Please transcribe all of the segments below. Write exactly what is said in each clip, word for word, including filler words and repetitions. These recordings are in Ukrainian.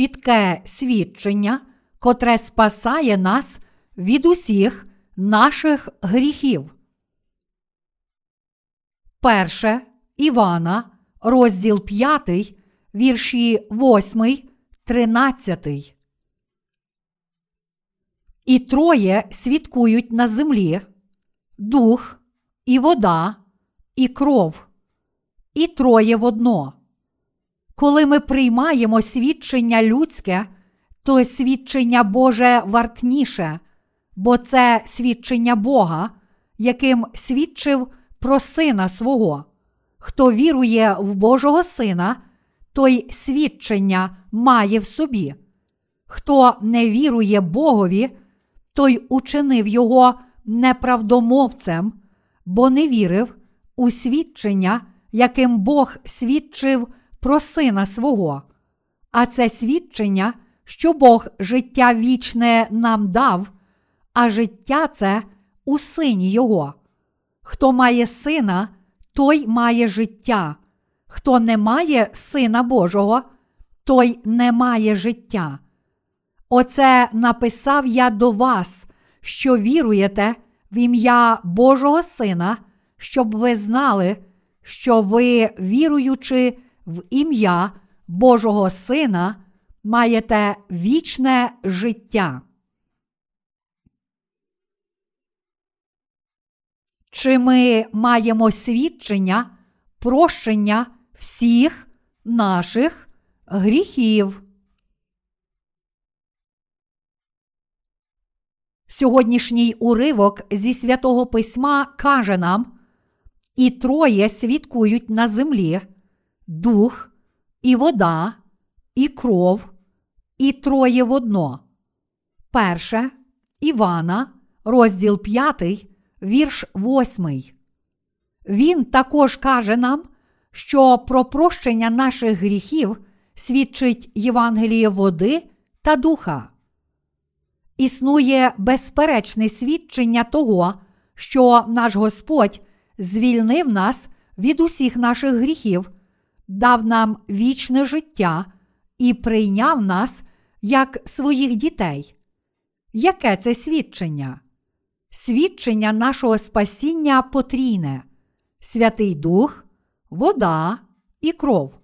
чітке свідчення, котре спасає нас від усіх наших гріхів. Перше Івана, розділ п'ятий, вірші восьмий тринадцятий. І троє свідкують на землі: дух, і вода, і кров, і троє водно. Коли ми приймаємо свідчення людське, то свідчення Боже вартніше, бо це свідчення Бога, яким свідчив про Сина свого. Хто вірує в Божого Сина, той свідчення має в собі. Хто не вірує Богові, той учинив його неправдомовцем, бо не вірив у свідчення, яким Бог свідчив про Сина свого. А це свідчення, що Бог життя вічне нам дав, а життя це у Сині Його. Хто має Сина, той має життя. Хто не має Сина Божого, той не має життя. Оце написав я до вас, що віруєте в ім'я Божого Сина, щоб ви знали, що ви, віруючи в ім'я Божого Сина, маєте вічне життя. Чи ми маємо свідчення прощення всіх наших гріхів? Сьогоднішній уривок зі Святого Письма каже нам: «І троє свідкують на землі: дух, і вода, і кров, і троє водно». Перше Івана, розділ п'ятий, вірш восьмий. Він також каже нам, що про прощення наших гріхів свідчить Євангеліє води та духа. Існує безперечне свідчення того, що наш Господь звільнив нас від усіх наших гріхів, дав нам вічне життя і прийняв нас як своїх дітей. Яке це свідчення? Свідчення нашого спасіння потрійне: Святий Дух, вода і кров.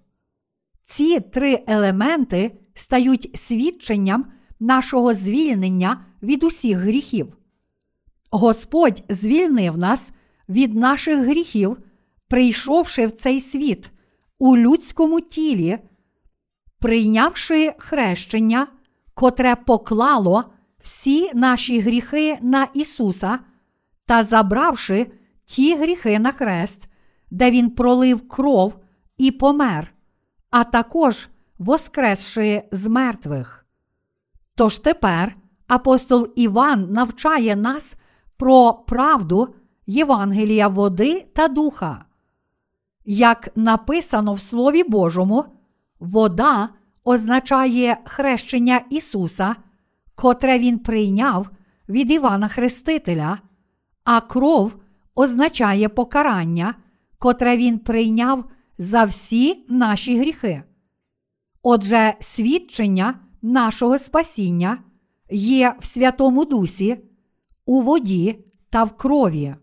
Ці три елементи стають свідченням нашого звільнення від усіх гріхів. Господь звільнив нас від наших гріхів, прийшовши в цей світ у людському тілі, прийнявши хрещення, котре поклало всі наші гріхи на Ісуса, та забравши ті гріхи на хрест, де Він пролив кров і помер, а також воскресши з мертвих. Тож тепер апостол Іван навчає нас про правду Євангелія води та духа. Як написано в Слові Божому, вода означає хрещення Ісуса, котре Він прийняв від Івана Хрестителя, а кров означає покарання, котре Він прийняв за всі наші гріхи. Отже, свідчення нашого спасіння є в Святому Дусі, у воді та в крові.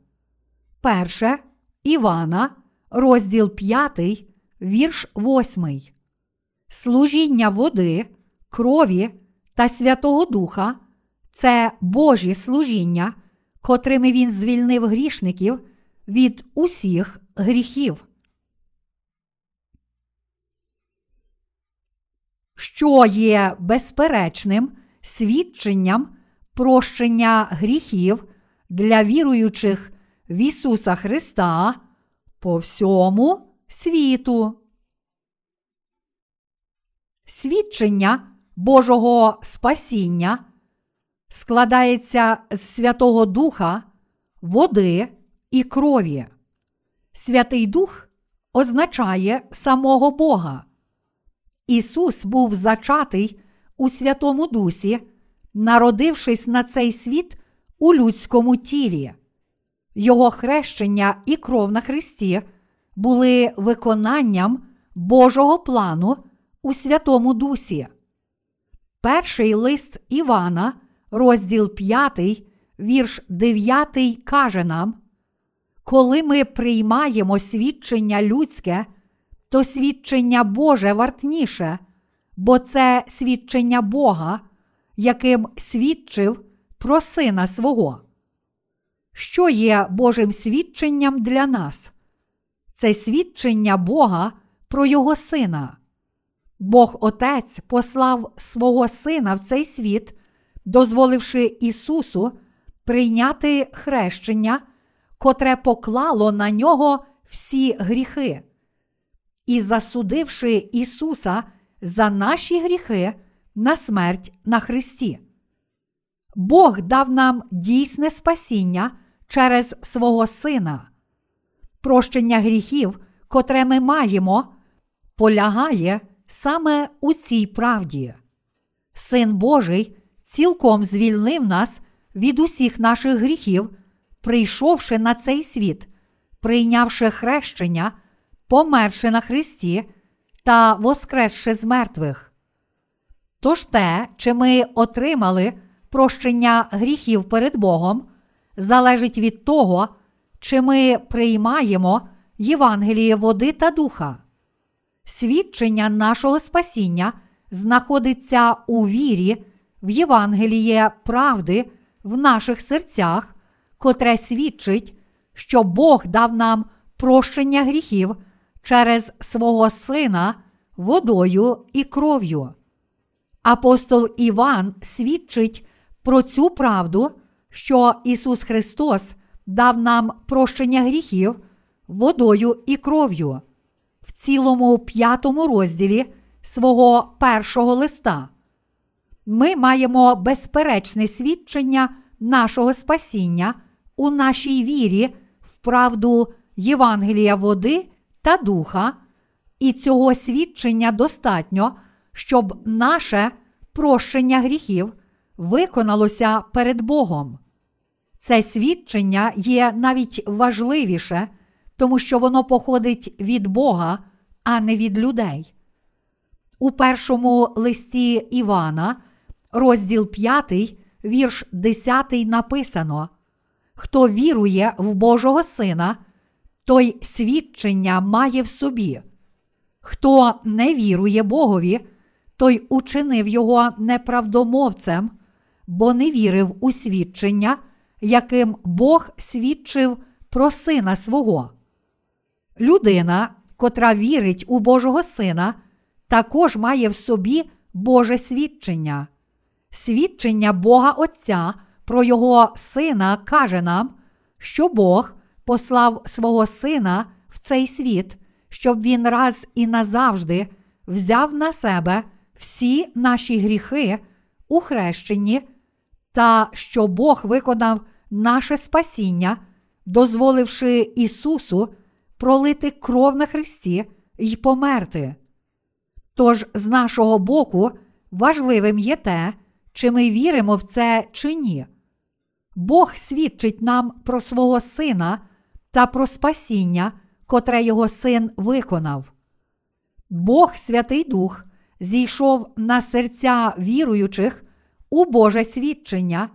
Перше Івана, розділ п'ятий, вірш восьмий. Служіння води, крові та Святого Духа – це Божі служіння, котрими Він звільнив грішників від усіх гріхів. Що є безперечним свідченням прощення гріхів для віруючих в Ісуса Христа по всьому світу? Свідчення Божого спасіння складається з Святого Духа, води і крові. Святий Дух означає самого Бога. Ісус був зачатий у Святому Дусі, народившись на цей світ у людському тілі. Його хрещення і кров на Христі були виконанням Божого плану у Святому Дусі. Перший лист Івана, розділ п'ятий, вірш дев'ятий каже нам: «Коли ми приймаємо свідчення людське, то свідчення Боже вартніше, бо це свідчення Бога, яким свідчив про Сина свого». Що є Божим свідченням для нас? Це свідчення Бога про Його Сина. Бог Отець послав свого Сина в цей світ, дозволивши Ісусу прийняти хрещення, котре поклало на Нього всі гріхи. І засудивши Ісуса за наші гріхи на смерть на Христі. Бог дав нам дійсне спасіння через свого Сина. Прощення гріхів, котре ми маємо, полягає саме у цій правді. Син Божий цілком звільнив нас від усіх наших гріхів, прийшовши на цей світ, прийнявши хрещення, померши на Христі та воскресши з мертвих. Тож те, чи ми отримали прощення гріхів перед Богом, залежить від того, чи ми приймаємо Євангеліє води та духа. Свідчення нашого спасіння знаходиться у вірі в Євангеліє правди в наших серцях, котре свідчить, що Бог дав нам прощення гріхів через свого Сина водою і кров'ю. Апостол Іван свідчить про цю правду, що Ісус Христос дав нам прощення гріхів водою і кров'ю в цілому п'ятому розділі свого першого листа. Ми маємо безперечне свідчення нашого спасіння у нашій вірі в правду Євангелія води та духа, і цього свідчення достатньо, щоб наше прощення гріхів виконалося перед Богом. Це свідчення є навіть важливіше, тому що воно походить від Бога, а не від людей. У першому листі Івана, розділ п'ятий, вірш десятий написано: «Хто вірує в Божого Сина, той свідчення має в собі. Хто не вірує Богові, той учинив його неправдомовцем, бо не вірив у свідчення, яким Бог свідчив про Сина свого». Людина, котра вірить у Божого Сина, також має в собі Боже свідчення. Свідчення Бога Отця про Його Сина каже нам, що Бог послав свого Сина в цей світ, щоб Він раз і назавжди взяв на себе всі наші гріхи у хрещенні, та що Бог виконав наше спасіння, дозволивши Ісусу пролити кров на Христі й померти. Тож з нашого боку важливим є те, чи ми віримо в це чи ні. Бог свідчить нам про свого Сина та про спасіння, котре Його Син виконав. Бог Святий Дух зійшов на серця віруючих у Боже свідчення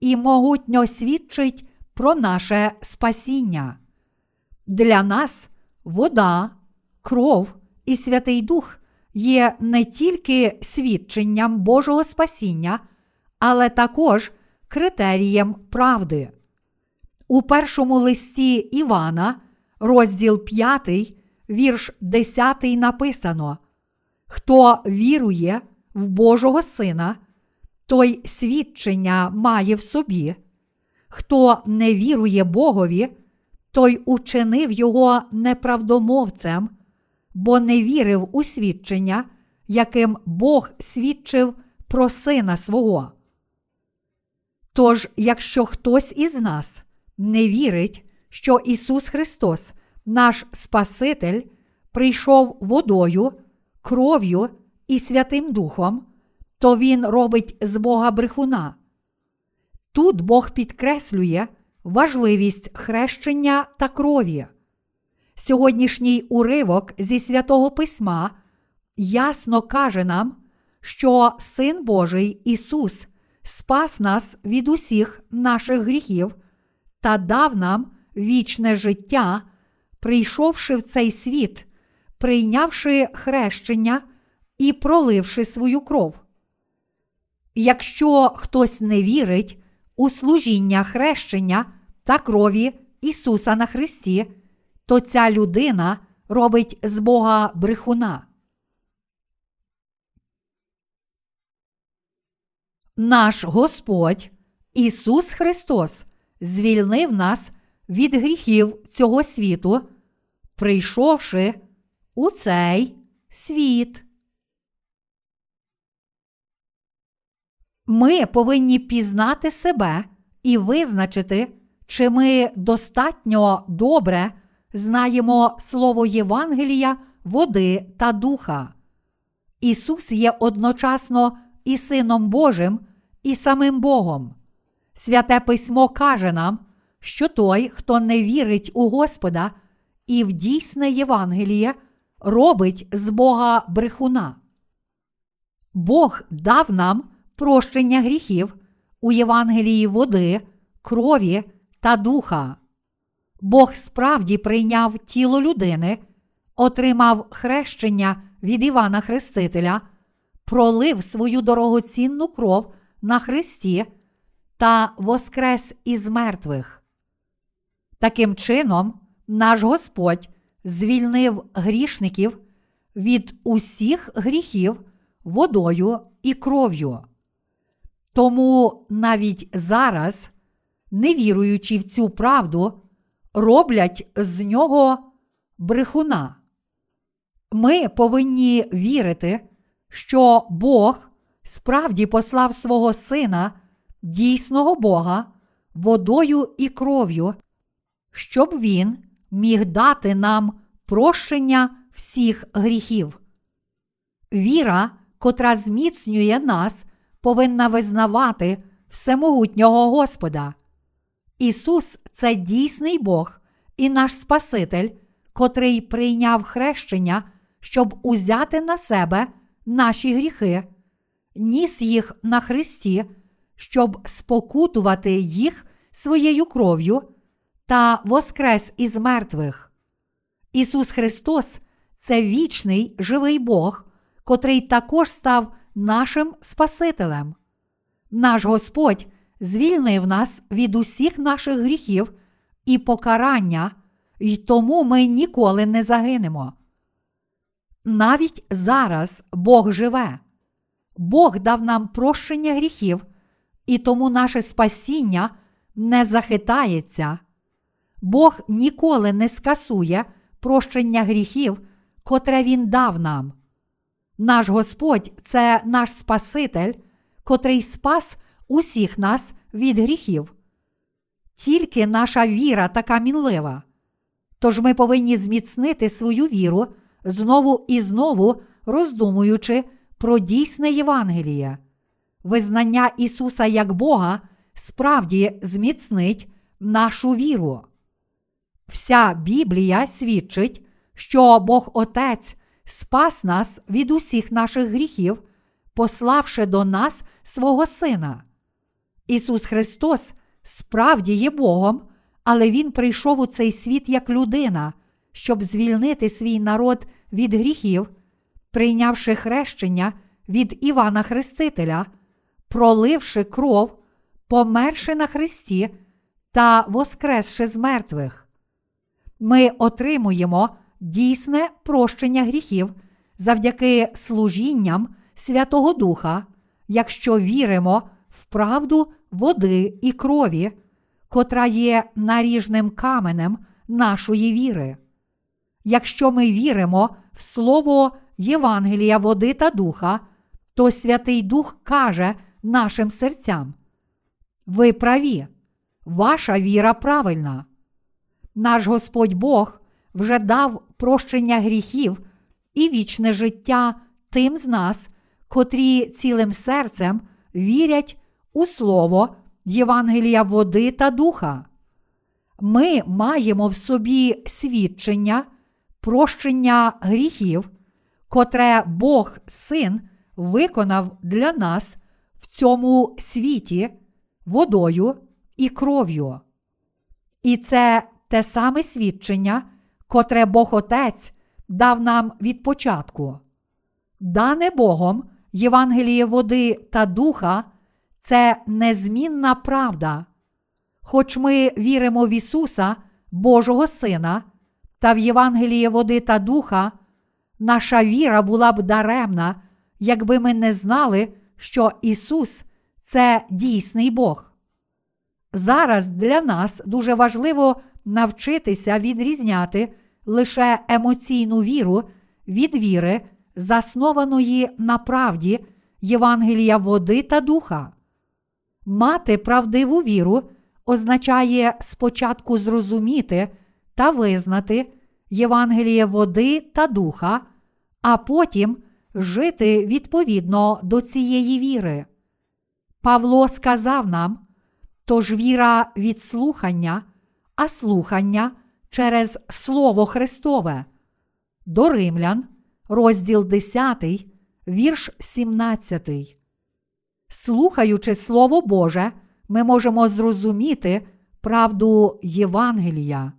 і могутньо свідчить про наше спасіння. Для нас вода, кров і Святий Дух є не тільки свідченням Божого спасіння, але також критерієм правди. У першому листі Івана, розділ п'ятий, вірш десятий написано: «Хто вірує в Божого Сина, той свідчення має в собі. Хто не вірує Богові, той учинив його неправдомовцем, бо не вірив у свідчення, яким Бог свідчив про Сина свого». Тож, якщо хтось із нас не вірить, що Ісус Христос, наш Спаситель, прийшов водою, кров'ю і Святим Духом, то він робить з Бога брехуна. Тут Бог підкреслює важливість хрещення та крові. Сьогоднішній уривок зі Святого Письма ясно каже нам, що Син Божий Ісус спас нас від усіх наших гріхів та дав нам вічне життя, прийшовши в цей світ, прийнявши хрещення і проливши свою кров. Якщо хтось не вірить у служіння хрещення та крові Ісуса на Христі, то ця людина робить з Бога брехуна. Наш Господь Ісус Христос звільнив нас від гріхів цього світу, прийшовши у цей світ. Ми повинні пізнати себе і визначити, чи ми достатньо добре знаємо слово Євангелія, води та духа. Ісус є одночасно і Сином Божим, і самим Богом. Святе Письмо каже нам, що той, хто не вірить у Господа і в дійсне Євангеліє, робить з Бога брехуна. Бог дав нам прощення гріхів у Євангелії води, крові та духа. Бог справді прийняв тіло людини, отримав хрещення від Івана Хрестителя, пролив свою дорогоцінну кров на хресті та воскрес із мертвих. Таким чином, наш Господь звільнив грішників від усіх гріхів водою і кров'ю. Тому навіть зараз, не віруючи в цю правду, роблять з нього брехуна. Ми повинні вірити, що Бог справді послав свого Сина, дійсного Бога, водою і кров'ю, щоб Він міг дати нам прощення всіх гріхів. Віра, котра зміцнює нас, повинна визнавати всемогутнього Господа. Ісус – це дійсний Бог і наш Спаситель, котрий прийняв хрещення, щоб узяти на себе наші гріхи, ніс їх на хресті, щоб спокутувати їх своєю кров'ю та воскрес із мертвих. Ісус Христос – це вічний живий Бог, котрий також став нашим Спасителем. Наш Господь звільнив нас від усіх наших гріхів і покарання, і тому ми ніколи не загинемо. Навіть зараз Бог живе. Бог дав нам прощення гріхів, і тому наше спасіння не захитається. Бог ніколи не скасує прощення гріхів, котре Він дав нам. Наш Господь – це наш Спаситель, котрий спас усіх нас від гріхів. Тільки наша віра така мінлива. Тож ми повинні зміцнити свою віру, знову і знову роздумуючи про дійсне Євангеліє. Визнання Ісуса як Бога справді зміцнить нашу віру. Вся Біблія свідчить, що Бог Отець спас нас від усіх наших гріхів, пославши до нас свого Сина. Ісус Христос справді є Богом, але Він прийшов у цей світ як людина, щоб звільнити свій народ від гріхів, прийнявши хрещення від Івана Хрестителя, проливши кров, померши на хресті та воскресши з мертвих. Ми отримуємо дійсне прощення гріхів завдяки служінням Святого Духа, якщо віримо в правду води і крові, котра є наріжним каменем нашої віри. Якщо ми віримо в слово Євангелія води та духа, то Святий Дух каже нашим серцям: «Ви праві, ваша віра правильна». Наш Господь Бог вже дав прощення гріхів і вічне життя тим з нас, котрі цілим серцем вірять у слово Євангелія води та духа. Ми маємо в собі свідчення прощення гріхів, котре Бог Син виконав для нас в цьому світі водою і кров'ю. І це те саме свідчення, котре Бог Отець дав нам від початку. Дане Богом Євангеліє води та духа – це незмінна правда. Хоч ми віримо в Ісуса, Божого Сина, та в Євангеліє води та духа, наша віра була б даремна, якби ми не знали, що Ісус – це дійсний Бог. Зараз для нас дуже важливо навчитися відрізняти лише емоційну віру від віри, заснованої на правді Євангелія води та духа. Мати правдиву віру означає спочатку зрозуміти та визнати Євангеліє води та духа, а потім жити відповідно до цієї віри. Павло сказав нам: тож віра від слухання, а слухання через Слово Христове. До Римлян, розділ десятий, вірш сімнадцятий. Слухаючи Слово Боже, ми можемо зрозуміти правду Євангелія.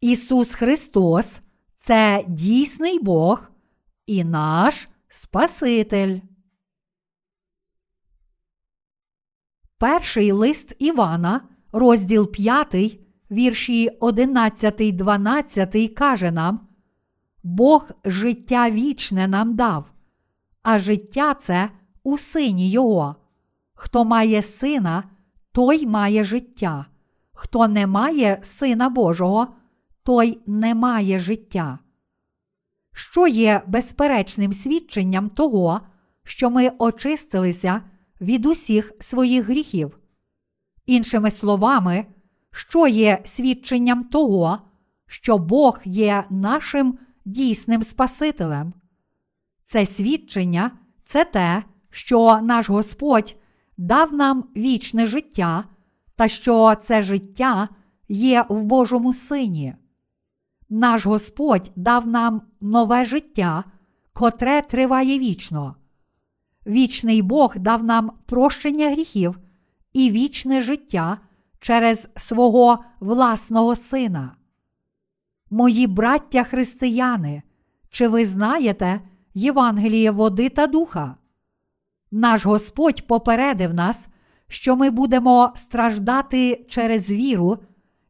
Ісус Христос – це дійсний Бог і наш Спаситель. Перший лист Івана, розділ п'ятий, вірші одинадцять дванадцять каже нам: «Бог життя вічне нам дав, а життя це у Сині Його. Хто має Сина, той має життя. Хто не має Сина Божого, той не має життя». Що є безперечним свідченням того, що ми очистилися від усіх своїх гріхів. Іншими словами, що є свідченням того, що Бог є нашим дійсним Спасителем? Це свідчення – це те, що наш Господь дав нам вічне життя, та що це життя є в Божому Сині. Наш Господь дав нам нове життя, котре триває вічно. Вічний Бог дав нам прощення гріхів і вічне життя через свого власного Сина. Мої браття християни, чи ви знаєте Євангеліє води та духа? Наш Господь попередив нас, що ми будемо страждати через віру,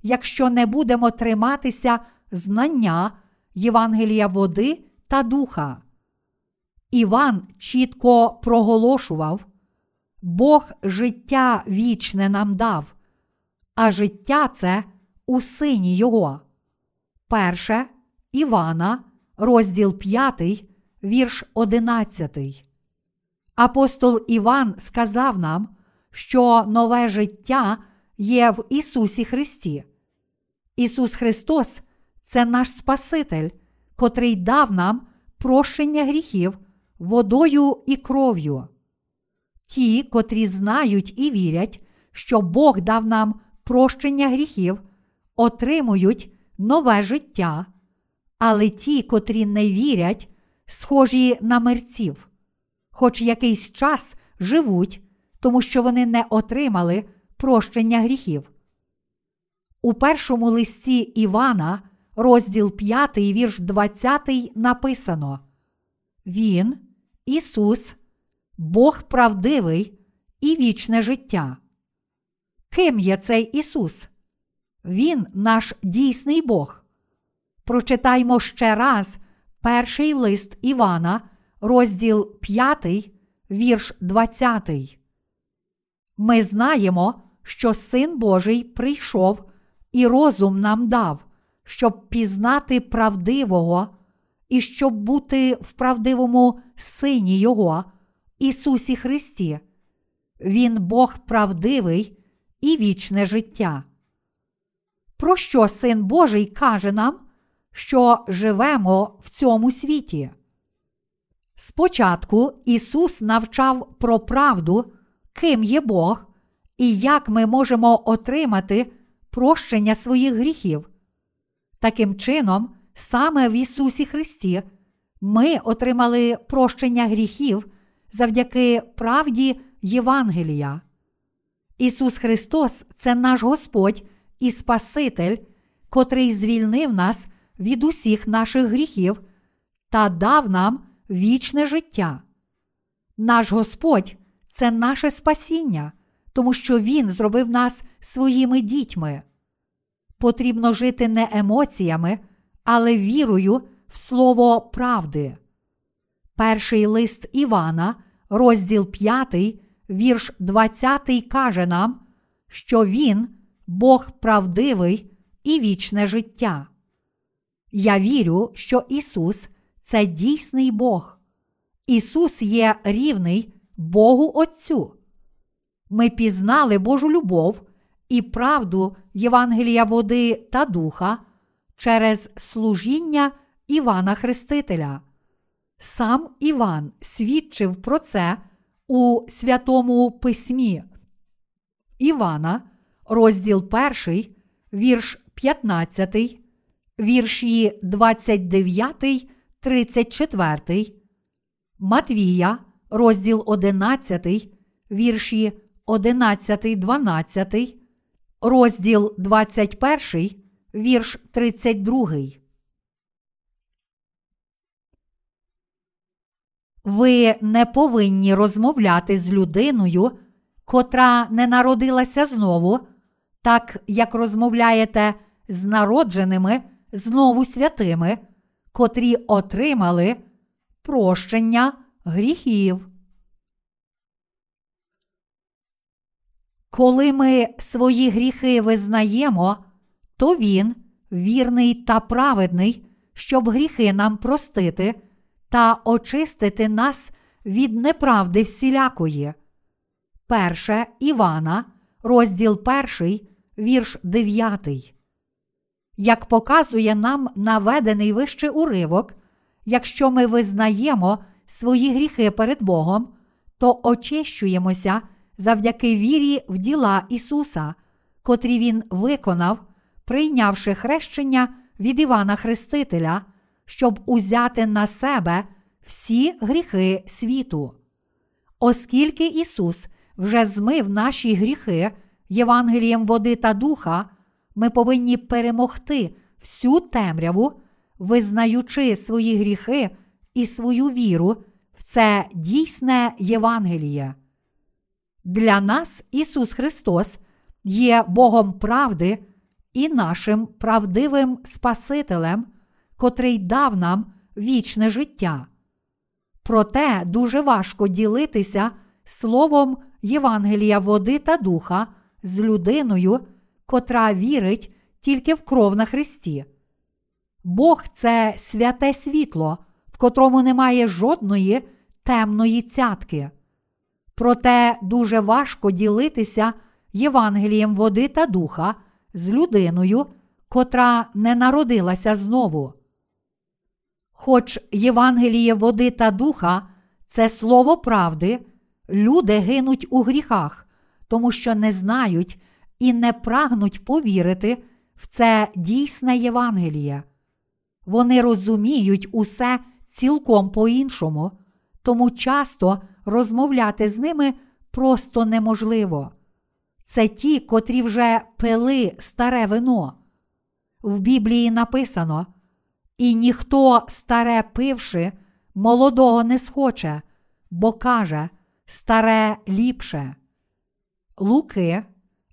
якщо не будемо триматися знання Євангелія води та духа. Іван чітко проголошував: «Бог життя вічне нам дав, а життя це у Сині Його». Перше Івана, розділ п'ятий, вірш одинадцятий. Апостол Іван сказав нам, що нове життя є в Ісусі Христі. Ісус Христос – це наш Спаситель, котрий дав нам прощення гріхів водою і кров'ю. Ті, котрі знають і вірять, що Бог дав нам прощення гріхів, отримують нове життя, але ті, котрі не вірять, схожі на мерців, хоч якийсь час живуть, тому що вони не отримали прощення гріхів. У першому листі Івана, розділ п'ятий, вірш двадцятий написано: «Він, Ісус, Бог правдивий і вічне життя». Ким є цей Ісус? Він наш дійсний Бог. Прочитаймо ще раз перший лист Івана, розділ п'ятий, вірш двадцятий. Ми знаємо, що Син Божий прийшов і розум нам дав, щоб пізнати правдивого і щоб бути в правдивому Сині Його, Ісусі Христі. Він Бог правдивий і вічне життя. Про що Син Божий каже нам, що живемо в цьому світі? Спочатку Ісус навчав про правду, ким є Бог і як ми можемо отримати прощення своїх гріхів. Таким чином, саме в Ісусі Христі, ми отримали прощення гріхів завдяки правді Євангелія. Ісус Христос – це наш Господь і Спаситель, котрий звільнив нас від усіх наших гріхів та дав нам вічне життя. Наш Господь – це наше спасіння, тому що Він зробив нас своїми дітьми. Потрібно жити не емоціями, але вірою в слово правди. Перший лист Івана, розділ п'ятий, вірш двадцятий каже нам, що Він – Бог правдивий і вічне життя. Я вірю, що Ісус – це дійсний Бог. Ісус є рівний Богу Отцю. Ми пізнали Божу любов і правду Євангелія води та духа через служіння Івана Хрестителя. Сам Іван свідчив про це у Святому Письмі. Івана, розділ перший, вірш п'ятнадцятий, вірші двадцять дев'ятий тридцять четвертий, Матвія, розділ одинадцятий, вірші одинадцятий дванадцятий, розділ двадцять перший, вірш тридцять другий. Ви не повинні розмовляти з людиною, котра не народилася знову, так як розмовляєте з народженими знову святими, котрі отримали прощення гріхів. Коли ми свої гріхи визнаємо, то Він вірний та праведний, щоб гріхи нам простити та очистити нас від неправди всілякої. Перше Івана, розділ перший, вірш дев'ятий. Як показує нам наведений вище уривок, якщо ми визнаємо свої гріхи перед Богом, то очищуємося завдяки вірі в діла Ісуса, котрі Він виконав, прийнявши хрещення від Івана Хрестителя, щоб узяти на себе всі гріхи світу. Оскільки Ісус вже змив наші гріхи Євангелієм води та духа, ми повинні перемогти всю темряву, визнаючи свої гріхи і свою віру в це дійсне Євангеліє. Для нас Ісус Христос є Богом правди і нашим правдивим Спасителем, котрий дав нам вічне життя. Проте дуже важко ділитися словом Євангелія води та духа з людиною, котра вірить тільки в кров на Христі. Бог – це святе світло, в котрому немає жодної темної цятки. Проте дуже важко ділитися Євангелієм води та духа з людиною, котра не народилася знову. Хоч Євангеліє води та духа – це слово правди, люди гинуть у гріхах, тому що не знають і не прагнуть повірити в це дійсне Євангеліє. Вони розуміють усе цілком по-іншому, тому часто розмовляти з ними просто неможливо. Це ті, котрі вже пили старе вино. В Біблії написано: «І ніхто, старе пивши, молодого не схоче, бо каже: старе ліпше». Луки,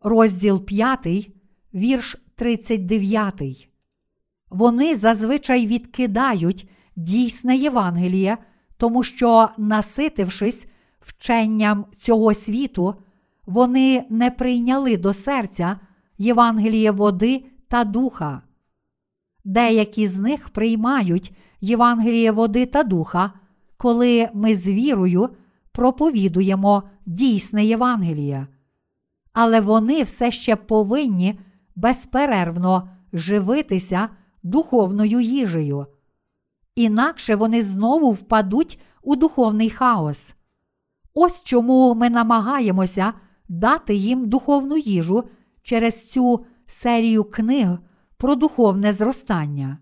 розділ п'ятий, вірш тридцять дев'ятий. Вони зазвичай відкидають дійсне Євангеліє, тому що, наситившись вченням цього світу, вони не прийняли до серця Євангеліє води та духа. Деякі з них приймають Євангеліє води та духа, коли ми з вірою проповідуємо дійсне Євангеліє. Але вони все ще повинні безперервно живитися духовною їжею. Інакше вони знову впадуть у духовний хаос. Ось чому ми намагаємося дати їм духовну їжу через цю серію книг про духовне зростання.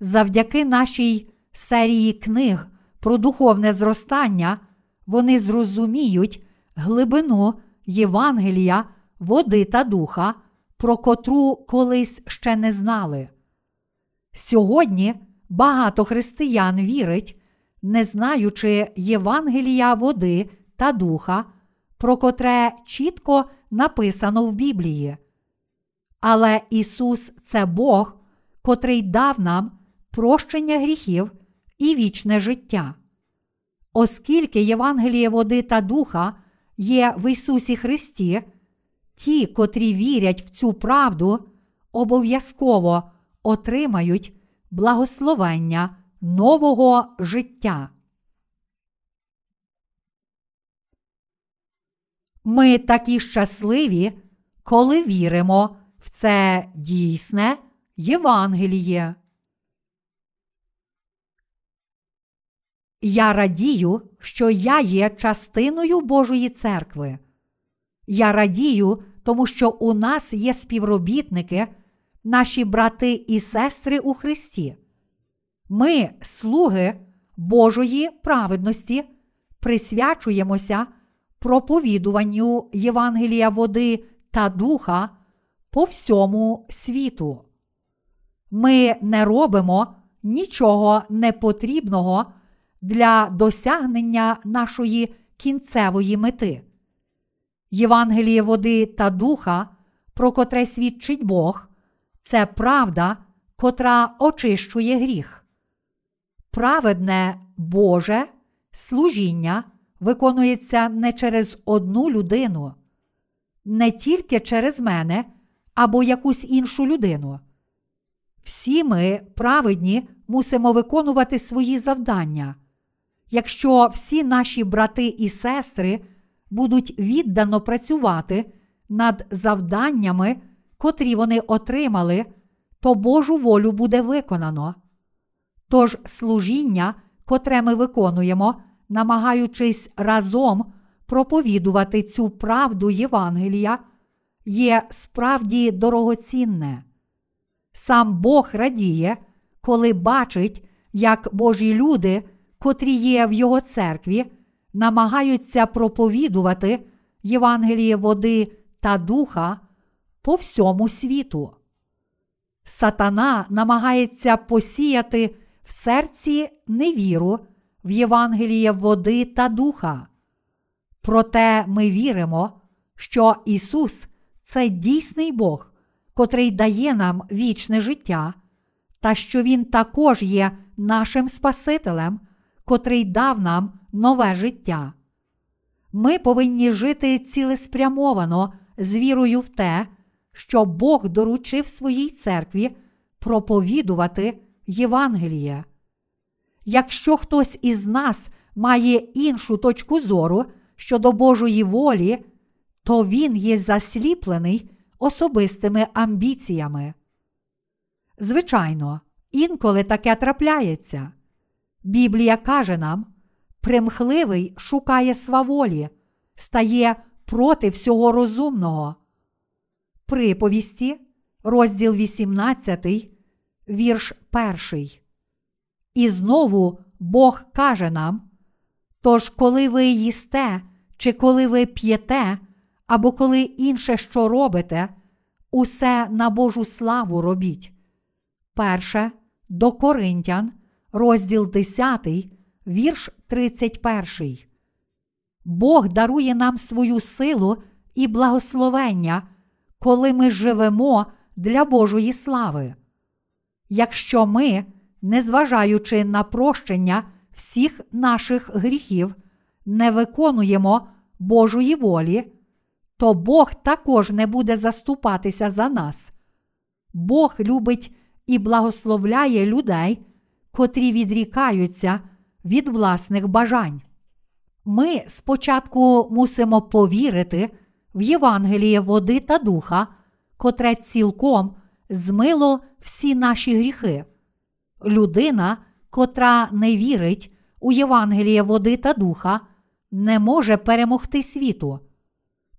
Завдяки нашій серії книг про духовне зростання вони зрозуміють глибину Євангелія, води та духа, про котру колись ще не знали. Сьогодні багато християн вірить, не знаючи Євангелія, води та духа, про котре чітко написано в Біблії. Але Ісус – це Бог, котрий дав нам прощення гріхів і вічне життя. Оскільки Євангеліє води та духа є в Ісусі Христі, ті, котрі вірять в цю правду, обов'язково отримають благословення нового життя. Ми такі щасливі, коли віримо в це дійсне Євангеліє. Я радію, що я є частиною Божої церкви. Я радію, тому що у нас є співробітники, наші брати і сестри у Христі. Ми, слуги Божої праведності, присвячуємося проповідуванню Євангелія води та духа по всьому світу. Ми не робимо нічого непотрібного для досягнення нашої кінцевої мети. Євангеліє води та духа, про котре свідчить Бог, це правда, котра очищує гріх. Праведне Боже служіння виконується не через одну людину, не тільки через мене або якусь іншу людину. Всі ми, праведні, мусимо виконувати свої завдання. Якщо всі наші брати і сестри будуть віддано працювати над завданнями, котрі вони отримали, то Божу волю буде виконано. Тож служіння, котре ми виконуємо, намагаючись разом проповідувати цю правду Євангелія, є справді дорогоцінне. Сам Бог радіє, коли бачить, як Божі люди, котрі є в Його церкві, намагаються проповідувати Євангеліє води та духа по всьому світу. Сатана намагається посіяти в серці невіру в Євангеліє води та духа. Проте ми віримо, що Ісус – це дійсний Бог, котрий дає нам вічне життя, та що Він також є нашим Спасителем, котрий дав нам нове життя. Ми повинні жити цілеспрямовано з вірою в те, що Бог доручив своїй церкві проповідувати Євангеліє. Якщо хтось із нас має іншу точку зору щодо Божої волі, то він є засліплений особистими амбіціями. Звичайно, інколи таке трапляється. Біблія каже нам: примхливий шукає сваволі, стає проти всього розумного. Приповісті, розділ вісімнадцятий, вірш перший. І знову Бог каже нам: тож коли ви їсте, чи коли ви п'єте, або коли інше що робите, усе на Божу славу робіть. Перше до Коринтян, розділ десятий, вірш тридцять перший. Бог дарує нам свою силу і благословення, коли ми живемо для Божої слави. Якщо ми, незважаючи на прощення всіх наших гріхів, не виконуємо Божої волі, то Бог також не буде заступатися за нас. Бог любить і благословляє людей, котрі відрікаються від власних бажань. Ми спочатку мусимо повірити в Євангеліє води та духа, котре цілком змило всі наші гріхи. Людина, котра не вірить у Євангеліє води та духа, не може перемогти світу.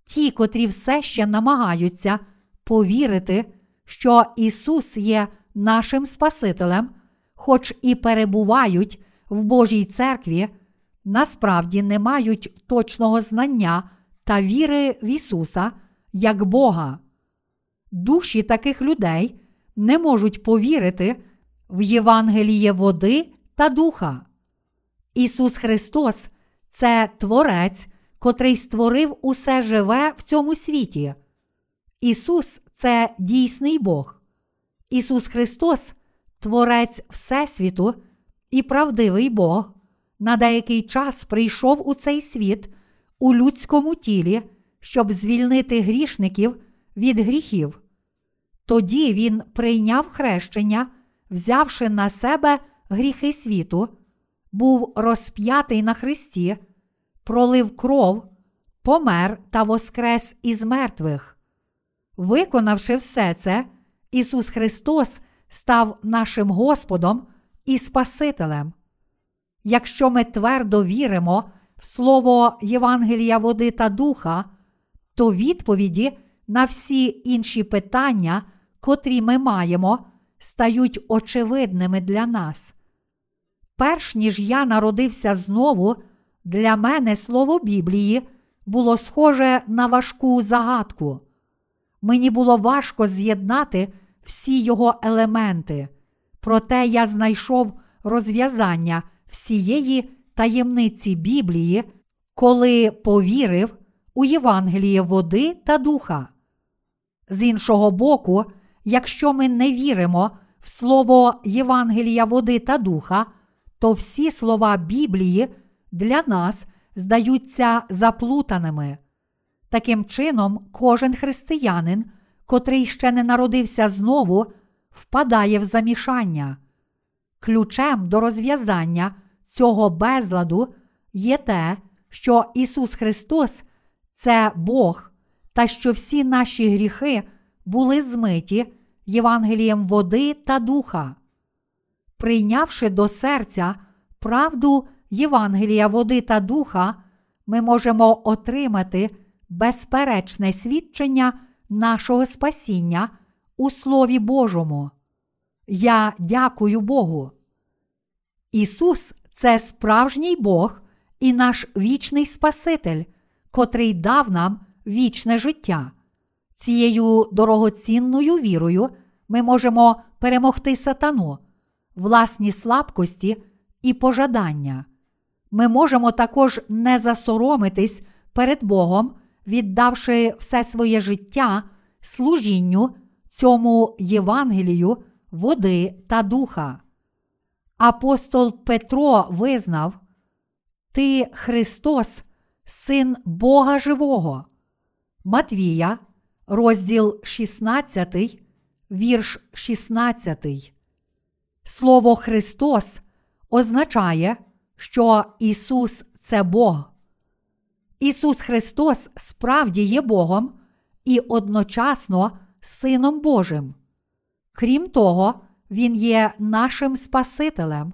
Ті, котрі все ще намагаються повірити, що Ісус є нашим Спасителем, хоч і перебувають в Божій церкві, насправді не мають точного знання та віри в Ісуса як Бога. Душі таких людей не можуть повірити в Євангеліє води та духа. Ісус Христос – це Творець, котрий створив усе живе в цьому світі. Ісус – це дійсний Бог. Ісус Христос – Творець Всесвіту і правдивий Бог, на деякий час прийшов у цей світ у людському тілі, щоб звільнити грішників від гріхів. Тоді Він прийняв хрещення, взявши на себе гріхи світу, був розп'ятий на хресті, пролив кров, помер та воскрес із мертвих. Виконавши все це, Ісус Христос став нашим Господом і Спасителем. Якщо ми твердо віримо в слово Євангелія води та духа, то відповіді на всі інші питання, котрі ми маємо, стають очевидними для нас. Перш ніж я народився знову, для мене слово Біблії було схоже на важку загадку. Мені було важко з'єднати всі його елементи, проте я знайшов розв'язання всієї таємниці Біблії, коли повірив у Євангеліє води та духа. З іншого боку, якщо ми не віримо в слово Євангелія води та духа, то всі слова Біблії для нас здаються заплутаними. Таким чином, кожен християнин, котрий ще не народився знову, впадає в замішання. Ключем до розв'язання цього безладу є те, що Ісус Христос – це Бог, та що всі наші гріхи були змиті Євангелієм води та духа. Прийнявши до серця правду Євангелія води та духа, ми можемо отримати безперечне свідчення нашого спасіння у Слові Божому. Я дякую Богу. Ісус – це справжній Бог і наш вічний Спаситель, котрий дав нам вічне життя. Цією дорогоцінною вірою ми можемо перемогти сатану, власні слабкості і пожадання. Ми можемо також не засоромитись перед Богом, віддавши все своє життя служінню цьому Євангелію води та духа. Апостол Петро визнав: «Ти, Христос, Син Бога живого». Матвія, розділ шістнадцятий, вірш шістнадцятий. Слово «Христос» означає, що Ісус – це Бог. Ісус Христос справді є Богом і одночасно Сином Божим. Крім того, Він є нашим Спасителем.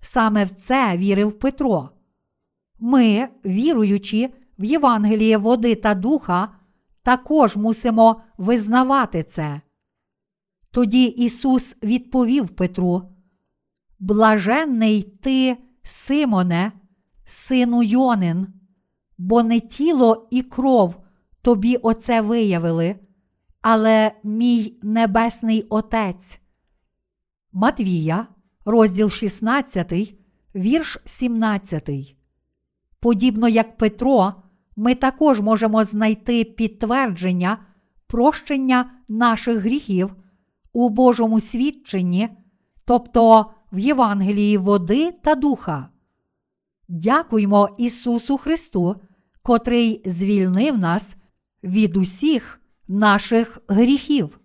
Саме в це вірив Петро. Ми, віруючи в Євангеліє води та духа, також мусимо визнавати це. Тоді Ісус відповів Петру: «Блаженний ти, Симоне, сину Йонин, бо не тіло і кров тобі оце виявили, але мій Небесний Отець». Матвія, розділ шістнадцятий, вірш сімнадцятий. Подібно як Петро, ми також можемо знайти підтвердження прощення наших гріхів у Божому свідченні, тобто в Євангелії води та духа. Дякуймо Ісусу Христу, котрий звільнив нас від усіх наших гріхів.